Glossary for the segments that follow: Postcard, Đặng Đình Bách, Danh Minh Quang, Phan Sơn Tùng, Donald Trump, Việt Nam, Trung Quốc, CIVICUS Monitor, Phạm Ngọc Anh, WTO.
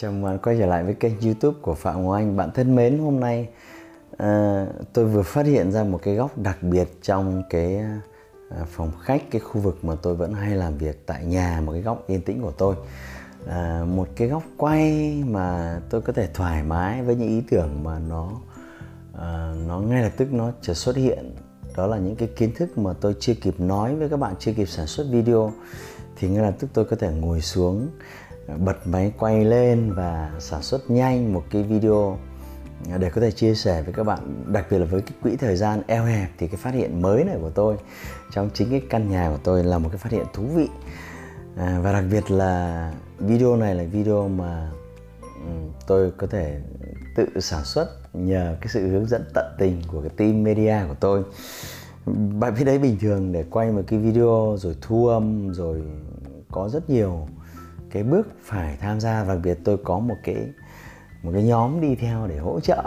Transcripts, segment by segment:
Chào mừng bạn quay trở lại với kênh YouTube của Phạm Ngọc Anh. Bạn thân mến, hôm nay tôi vừa phát hiện ra một cái góc đặc biệt trong cái phòng khách, cái khu vực mà tôi vẫn hay làm việc tại nhà, một cái góc yên tĩnh của tôi, một cái góc quay mà tôi có thể thoải mái với những ý tưởng mà nó ngay lập tức nó chợt xuất hiện. Đó là những cái kiến thức mà tôi chưa kịp nói với các bạn, chưa kịp sản xuất video, thì ngay lập tức tôi có thể ngồi xuống, bật máy quay lên và sản xuất nhanh một cái video để có thể chia sẻ với các bạn. Đặc biệt là với cái quỹ thời gian eo hẹp thì cái phát hiện mới này của tôi trong chính cái căn nhà của tôi là một cái phát hiện thú vị. Và đặc biệt là video này là video mà tôi có thể tự sản xuất nhờ cái sự hướng dẫn tận tình của cái team media của tôi. Bạn biết đấy, bình thường để quay một cái video rồi thu âm rồi có rất nhiều cái bước phải tham gia, và đặc biệt tôi có một cái nhóm đi theo để hỗ trợ.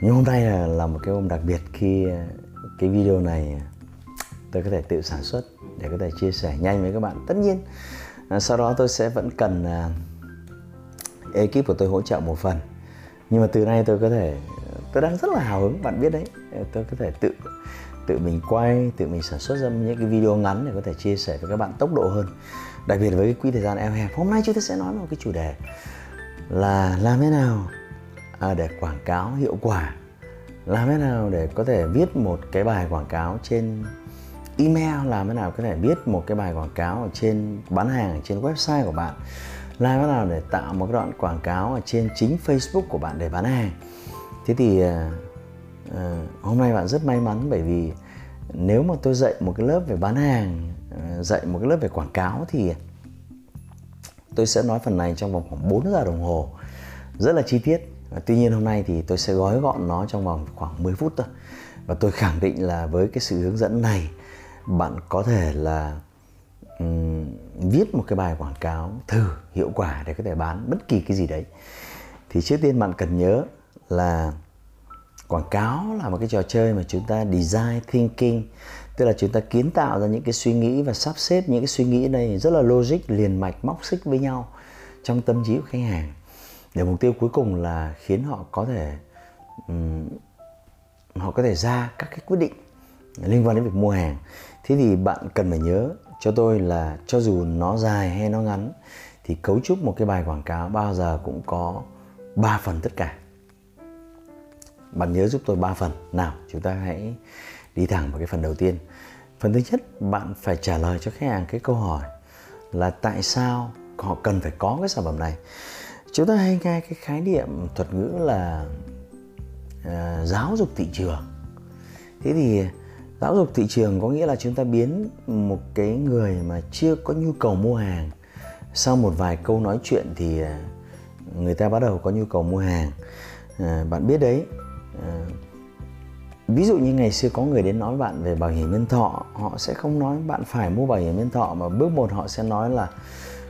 Nhưng hôm nay là một cái hôm đặc biệt khi cái video này tôi có thể tự sản xuất để có thể chia sẻ nhanh với các bạn. Tất nhiên sau đó tôi sẽ vẫn cần ekip của tôi hỗ trợ một phần, nhưng mà từ nay tôi đang rất là hào hứng, bạn biết đấy, tôi có thể tự mình quay, tự mình sản xuất ra những cái video ngắn để có thể chia sẻ với các bạn tốc độ hơn. Đặc biệt với cái quỹ thời gian eo hẹp, hôm nay chúng ta sẽ nói một cái chủ đề là làm thế nào để quảng cáo hiệu quả, làm thế nào để có thể viết một cái bài quảng cáo trên email, làm thế nào có thể viết một cái bài quảng cáo ở trên bán hàng ở trên website của bạn, làm thế nào để tạo một đoạn quảng cáo ở trên chính Facebook của bạn để bán hàng. Thế thì hôm nay bạn rất may mắn, bởi vì nếu mà tôi dạy một cái lớp về bán hàng, dạy một cái lớp về quảng cáo thì tôi sẽ nói phần này trong vòng khoảng 4 giờ đồng hồ rất là chi tiết. Tuy nhiên hôm nay thì tôi sẽ gói gọn nó trong vòng khoảng 10 phút thôi. Và tôi khẳng định là với cái sự hướng dẫn này, bạn có thể là viết một cái bài quảng cáo thử hiệu quả để có thể bán bất kỳ cái gì đấy. Thì trước tiên bạn cần nhớ là quảng cáo là một cái trò chơi mà chúng ta design thinking, tức là chúng ta kiến tạo ra những cái suy nghĩ và sắp xếp những cái suy nghĩ này rất là logic, liền mạch, móc xích với nhau trong tâm trí của khách hàng, để mục tiêu cuối cùng là khiến họ có thể ra các cái quyết định liên quan đến việc mua hàng. Thế thì bạn cần phải nhớ cho tôi là cho dù nó dài hay nó ngắn thì cấu trúc một cái bài quảng cáo bao giờ cũng có 3 phần tất cả. Bạn nhớ giúp tôi 3 phần. Nào, chúng ta hãy đi thẳng vào cái phần đầu tiên. Phần thứ nhất, bạn phải trả lời cho khách hàng cái câu hỏi là tại sao họ cần phải có cái sản phẩm này. Chúng ta hay nghe cái khái niệm thuật ngữ là giáo dục thị trường. Thế thì giáo dục thị trường có nghĩa là chúng ta biến một cái người mà chưa có nhu cầu mua hàng, sau một vài câu nói chuyện thì người ta bắt đầu có nhu cầu mua hàng. Bạn biết đấy, ví dụ như ngày xưa có người đến nói với bạn về bảo hiểm nhân thọ, họ sẽ không nói bạn phải mua bảo hiểm nhân thọ, mà bước một họ sẽ nói là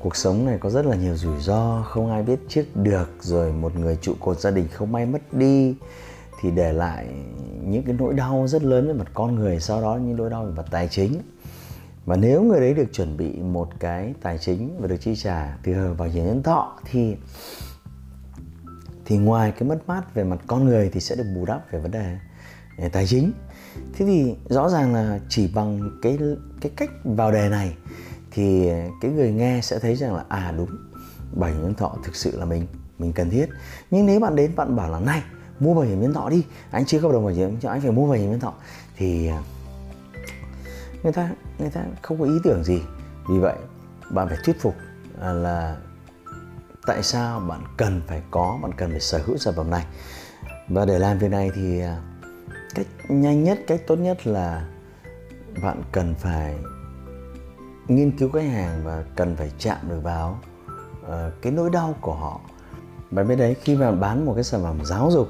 cuộc sống này có rất là nhiều rủi ro, không ai biết trước được, rồi một người trụ cột gia đình không may mất đi thì để lại những cái nỗi đau rất lớn về mặt con người, sau đó những nỗi đau về mặt tài chính. Và nếu người đấy được chuẩn bị một cái tài chính và được chi trả từ bảo hiểm nhân thọ thì ngoài cái mất mát về mặt con người thì sẽ được bù đắp về vấn đề tài chính. Thế thì rõ ràng là chỉ bằng cái cách vào đề này thì cái người nghe sẽ thấy rằng là đúng, bảo hiểm nhân thọ thực sự là mình cần thiết. Nhưng nếu bạn đến bạn bảo là này, mua bảo hiểm nhân thọ đi, anh chưa có đồng bảo hiểm cho anh phải mua bảo hiểm nhân thọ, thì người ta không có ý tưởng gì. Vì vậy bạn phải thuyết phục là tại sao bạn cần phải có, bạn cần phải sở hữu sản phẩm này. Và để làm việc này thì cách nhanh nhất, cách tốt nhất là bạn cần phải nghiên cứu khách hàng và cần phải chạm được vào cái nỗi đau của họ. Bạn biết đấy, khi mà bán một cái sản phẩm giáo dục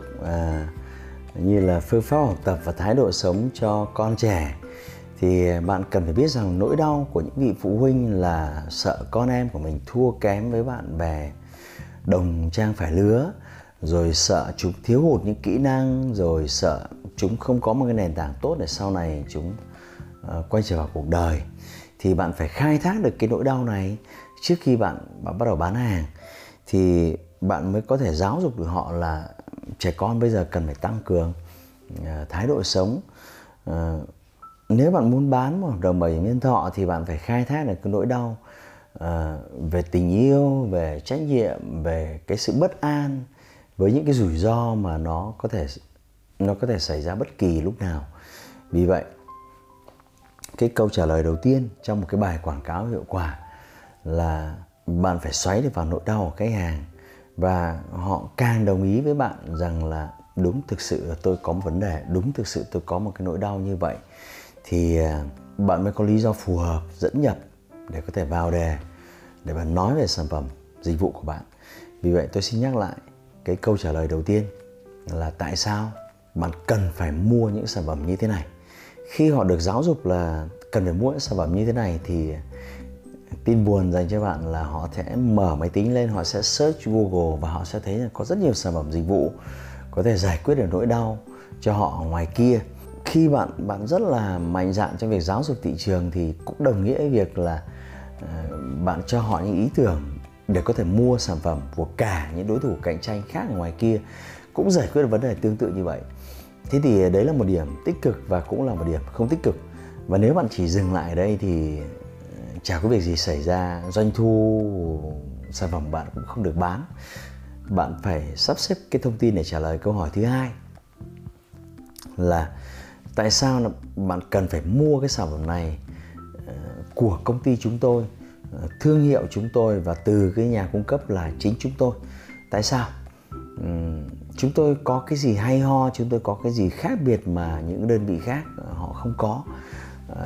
như là phương pháp học tập và thái độ sống cho con trẻ, thì bạn cần phải biết rằng nỗi đau của những vị phụ huynh là sợ con em của mình thua kém với bạn bè đồng trang phải lứa, rồi sợ chúng thiếu hụt những kỹ năng, rồi sợ chúng không có một cái nền tảng tốt để sau này chúng quay trở vào cuộc đời. Thì bạn phải khai thác được cái nỗi đau này trước khi bạn bắt đầu bán hàng, thì bạn mới có thể giáo dục được họ là trẻ con bây giờ cần phải tăng cường thái độ sống. Nếu bạn muốn bán một hợp đồng bảo hiểm nhân thọ thì bạn phải khai thác được cái nỗi đau về tình yêu, về trách nhiệm, về cái sự bất an với những cái rủi ro mà nó có thể xảy ra bất kỳ lúc nào. Vì vậy, cái câu trả lời đầu tiên trong một cái bài quảng cáo hiệu quả là bạn phải xoáy được vào nỗi đau của khách hàng, và họ càng đồng ý với bạn rằng là đúng, thực sự tôi có một vấn đề, đúng thực sự tôi có một cái nỗi đau như vậy, thì bạn mới có lý do phù hợp dẫn nhập để có thể vào đề để bạn nói về sản phẩm dịch vụ của bạn. Vì vậy tôi xin nhắc lại cái câu trả lời đầu tiên là tại sao bạn cần phải mua những sản phẩm như thế này. Khi họ được giáo dục là cần phải mua những sản phẩm như thế này thì tin buồn dành cho bạn là họ sẽ mở máy tính lên, họ sẽ search Google và họ sẽ thấy là có rất nhiều sản phẩm dịch vụ có thể giải quyết được nỗi đau cho họ ngoài kia. Khi bạn rất là mạnh dạn trong việc giáo dục thị trường thì cũng đồng nghĩa với việc là bạn cho họ những ý tưởng để có thể mua sản phẩm của cả những đối thủ cạnh tranh khác ở ngoài kia cũng giải quyết vấn đề tương tự như vậy. Thế thì đấy là một điểm tích cực và cũng là một điểm không tích cực. Và nếu bạn chỉ dừng lại ở đây thì chả có việc gì xảy ra, doanh thu sản phẩm bạn cũng không được bán. Bạn phải sắp xếp cái thông tin để trả lời câu hỏi thứ hai là tại sao bạn cần phải mua cái sản phẩm này của công ty chúng tôi, thương hiệu chúng tôi và từ cái nhà cung cấp là chính chúng tôi. Tại sao? Chúng tôi có cái gì hay ho, chúng tôi có cái gì khác biệt mà những đơn vị khác họ không có.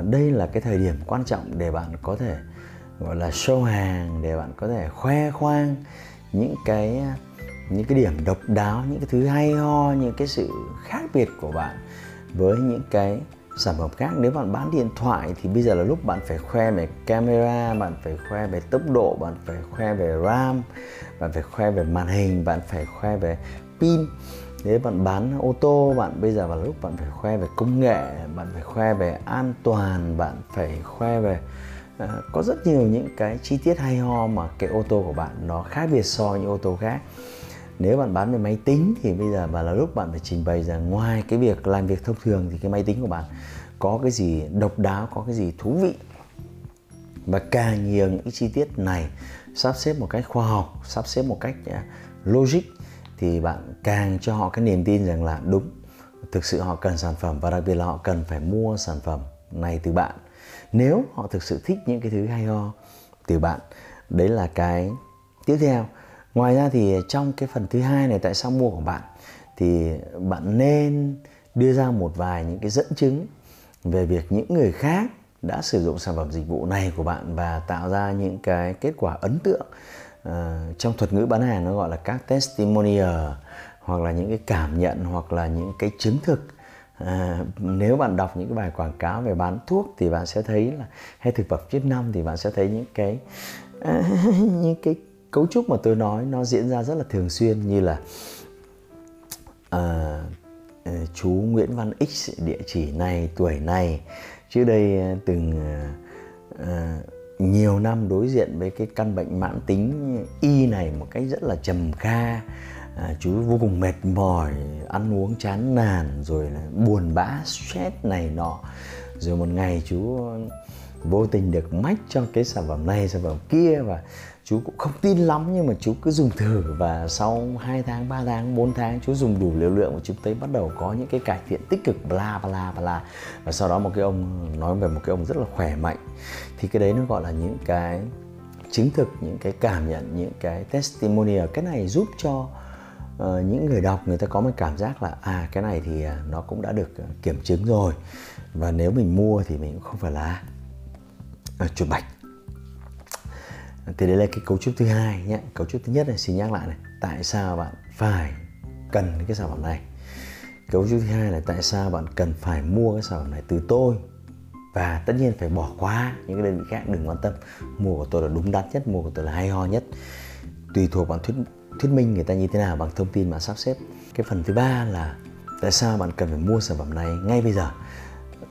Đây là cái thời điểm quan trọng để bạn có thể gọi là show hàng, để bạn có thể khoe khoang những cái điểm độc đáo, những cái thứ hay ho, những cái sự khác biệt của bạn với những cái sản phẩm khác. Nếu bạn bán điện thoại thì bây giờ là lúc bạn phải khoe về camera, bạn phải khoe về tốc độ, bạn phải khoe về RAM, bạn phải khoe về màn hình, bạn phải khoe về pin. Nếu bạn bán ô tô, bây giờ là lúc bạn phải khoe về công nghệ, bạn phải khoe về an toàn, bạn phải khoe về có rất nhiều những cái chi tiết hay ho mà cái ô tô của bạn nó khác biệt so với những ô tô khác. Nếu bạn bán về máy tính thì bây giờ là lúc bạn phải trình bày rằng ngoài cái việc làm việc thông thường thì cái máy tính của bạn có cái gì độc đáo, có cái gì thú vị. Và càng nhiều những cái chi tiết này sắp xếp một cách khoa học, sắp xếp một cách logic thì bạn càng cho họ cái niềm tin rằng là đúng, thực sự họ cần sản phẩm và đặc biệt là họ cần phải mua sản phẩm này từ bạn. Nếu họ thực sự thích những cái thứ hay ho từ bạn, đấy là cái tiếp theo. Ngoài ra thì trong cái phần thứ hai này, tại sao mua của bạn, thì bạn nên đưa ra một vài những cái dẫn chứng về việc những người khác đã sử dụng sản phẩm dịch vụ này của bạn và tạo ra những cái kết quả ấn tượng. Trong thuật ngữ bán hàng nó gọi là các testimonial, hoặc là những cái cảm nhận, hoặc là những cái chứng thực. Nếu bạn đọc những cái bài quảng cáo về bán thuốc thì bạn sẽ thấy là, hay thực phẩm chức năng thì bạn sẽ thấy những cái những cái cấu trúc mà tôi nói nó diễn ra rất là thường xuyên, như là chú Nguyễn Văn X địa chỉ này, tuổi này, trước đây từng nhiều năm đối diện với cái căn bệnh mãn tính Y này một cách rất là trầm kha, chú vô cùng mệt mỏi, ăn uống chán nản, rồi là buồn bã, stress này nọ. Rồi một ngày chú vô tình được mách cho cái sản phẩm này, sản phẩm kia, và chú cũng không tin lắm nhưng mà chú cứ dùng thử, và sau 2 tháng, 3 tháng, 4 tháng chú dùng đủ liều lượng và chú thấy bắt đầu có những cái cải thiện tích cực, bla bla bla. Và sau đó một cái ông nói về một cái ông rất là khỏe mạnh. Thì cái đấy nó gọi là những cái chứng thực, những cái cảm nhận, những cái testimonial. Cái này giúp cho những người đọc người ta có một cảm giác là cái này thì nó cũng đã được kiểm chứng rồi, và nếu mình mua thì mình cũng không phải là chuột bạch. Thì đấy là cái cấu trúc thứ hai nhé. Cấu trúc thứ nhất này, xin nhắc lại này, tại sao bạn phải cần cái sản phẩm này. Cấu trúc thứ hai là tại sao bạn cần phải mua cái sản phẩm này từ tôi. Và tất nhiên phải bỏ qua những cái đơn vị khác, đừng quan tâm. Mua của tôi là đúng đắn nhất, mua của tôi là hay ho nhất. Tùy thuộc vào thuyết minh người ta như thế nào, bằng thông tin mà sắp xếp. Cái phần thứ ba là tại sao bạn cần phải mua sản phẩm này ngay bây giờ.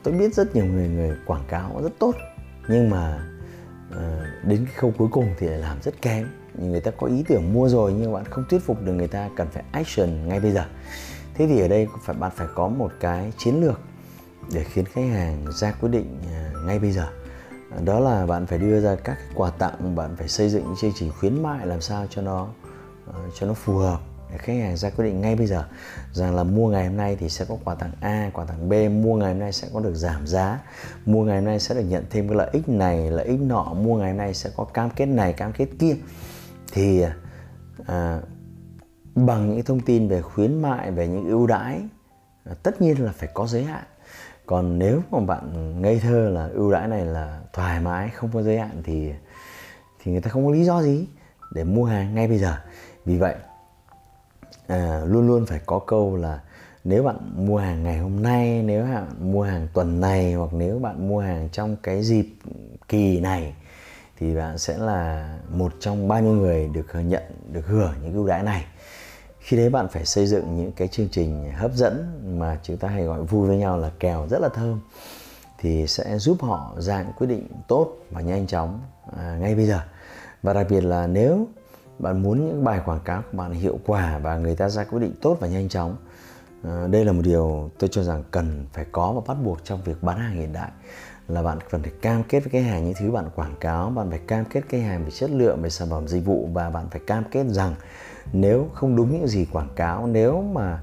Tôi biết rất nhiều người quảng cáo rất tốt, nhưng mà đến cái khâu cuối cùng thì lại làm rất kém. Người ta có ý tưởng mua rồi nhưng bạn không thuyết phục được người ta, cần phải action ngay bây giờ. Thế thì ở đây bạn phải có một cái chiến lược để khiến khách hàng ra quyết định ngay bây giờ. Đó là bạn phải đưa ra các quà tặng, bạn phải xây dựng chương trình khuyến mại làm sao cho nó phù hợp để khách hàng ra quyết định ngay bây giờ, rằng là mua ngày hôm nay thì sẽ có quà tặng A, quà tặng B, mua ngày hôm nay sẽ có được giảm giá, mua ngày hôm nay sẽ được nhận thêm cái lợi ích này, lợi ích nọ, mua ngày hôm nay sẽ có cam kết này, cam kết kia. Thì bằng những thông tin về khuyến mại, về những ưu đãi, tất nhiên là phải có giới hạn. Còn nếu mà bạn ngây thơ là ưu đãi này là thoải mái, không có giới hạn, thì người ta không có lý do gì để mua hàng ngay bây giờ. Vì vậy luôn luôn phải có câu là nếu bạn mua hàng ngày hôm nay, nếu bạn mua hàng tuần này, hoặc nếu bạn mua hàng trong cái dịp kỳ này, thì bạn sẽ là một trong bao nhiêu người được hưởng những ưu đãi này. Khi đấy bạn phải xây dựng những cái chương trình hấp dẫn mà chúng ta hay gọi vui với nhau là kèo rất là thơm, thì sẽ giúp họ ra quyết định tốt và nhanh chóng ngay bây giờ. Và đặc biệt là nếu bạn muốn những bài quảng cáo của bạn hiệu quả và người ta ra quyết định tốt và nhanh chóng, đây là một điều tôi cho rằng cần phải có và bắt buộc trong việc bán hàng hiện đại, là bạn cần phải cam kết với khách hàng những thứ bạn quảng cáo, bạn phải cam kết khách hàng về chất lượng, về sản phẩm dịch vụ, và bạn phải cam kết rằng nếu không đúng những gì quảng cáo, nếu mà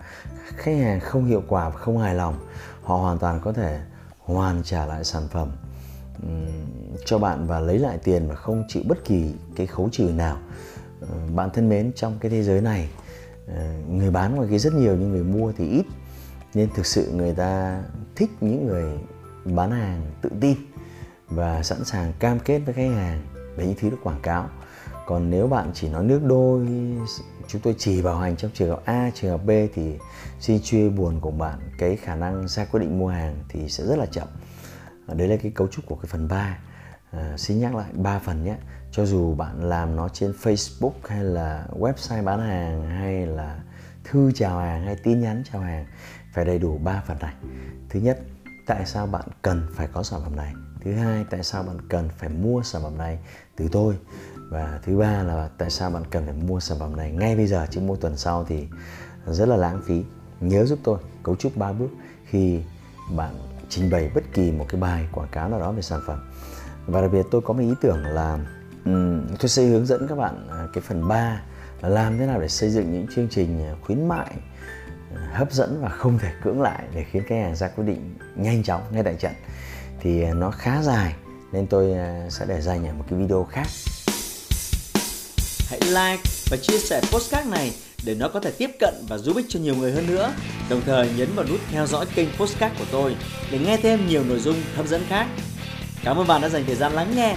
khách hàng không hiệu quả và không hài lòng, họ hoàn toàn có thể hoàn trả lại sản phẩm cho bạn và lấy lại tiền, và không chịu bất kỳ cái khấu trừ nào. Bạn thân mến, trong cái thế giới này, người bán ngoài kia rất nhiều nhưng người mua thì ít, nên thực sự người ta thích những người bán hàng tự tin và sẵn sàng cam kết với khách hàng về những thứ được quảng cáo. Còn nếu bạn chỉ nói nước đôi, chúng tôi chỉ bảo hành trong trường hợp A, trường hợp B, thì xin chia buồn của bạn, cái khả năng ra quyết định mua hàng thì sẽ rất là chậm. Đấy là cái cấu trúc của cái phần 3. Xin nhắc lại 3 phần nhé. Cho dù bạn làm nó trên Facebook hay là website bán hàng, hay là thư chào hàng, hay tin nhắn chào hàng, phải đầy đủ 3 phần này. Thứ nhất, tại sao bạn cần phải có sản phẩm này. Thứ hai, tại sao bạn cần phải mua sản phẩm này từ tôi. Và thứ ba là tại sao bạn cần phải mua sản phẩm này ngay bây giờ, chứ mua tuần sau thì rất là lãng phí. Nhớ giúp tôi cấu trúc 3 bước khi bạn trình bày bất kỳ một cái bài quảng cáo nào đó về sản phẩm. Và đặc biệt tôi có một ý tưởng là tôi sẽ hướng dẫn các bạn cái phần 3 là làm thế nào để xây dựng những chương trình khuyến mại hấp dẫn và không thể cưỡng lại, để khiến khách hàng ra quyết định nhanh chóng ngay tại trận. Thì nó khá dài nên tôi sẽ để dành ở một cái video khác. Hãy like và chia sẻ Postcard này để nó có thể tiếp cận và giúp ích cho nhiều người hơn nữa. Đồng thời nhấn vào nút theo dõi kênh Postcard của tôi để nghe thêm nhiều nội dung hấp dẫn khác. Cảm ơn bạn đã dành thời gian lắng nghe.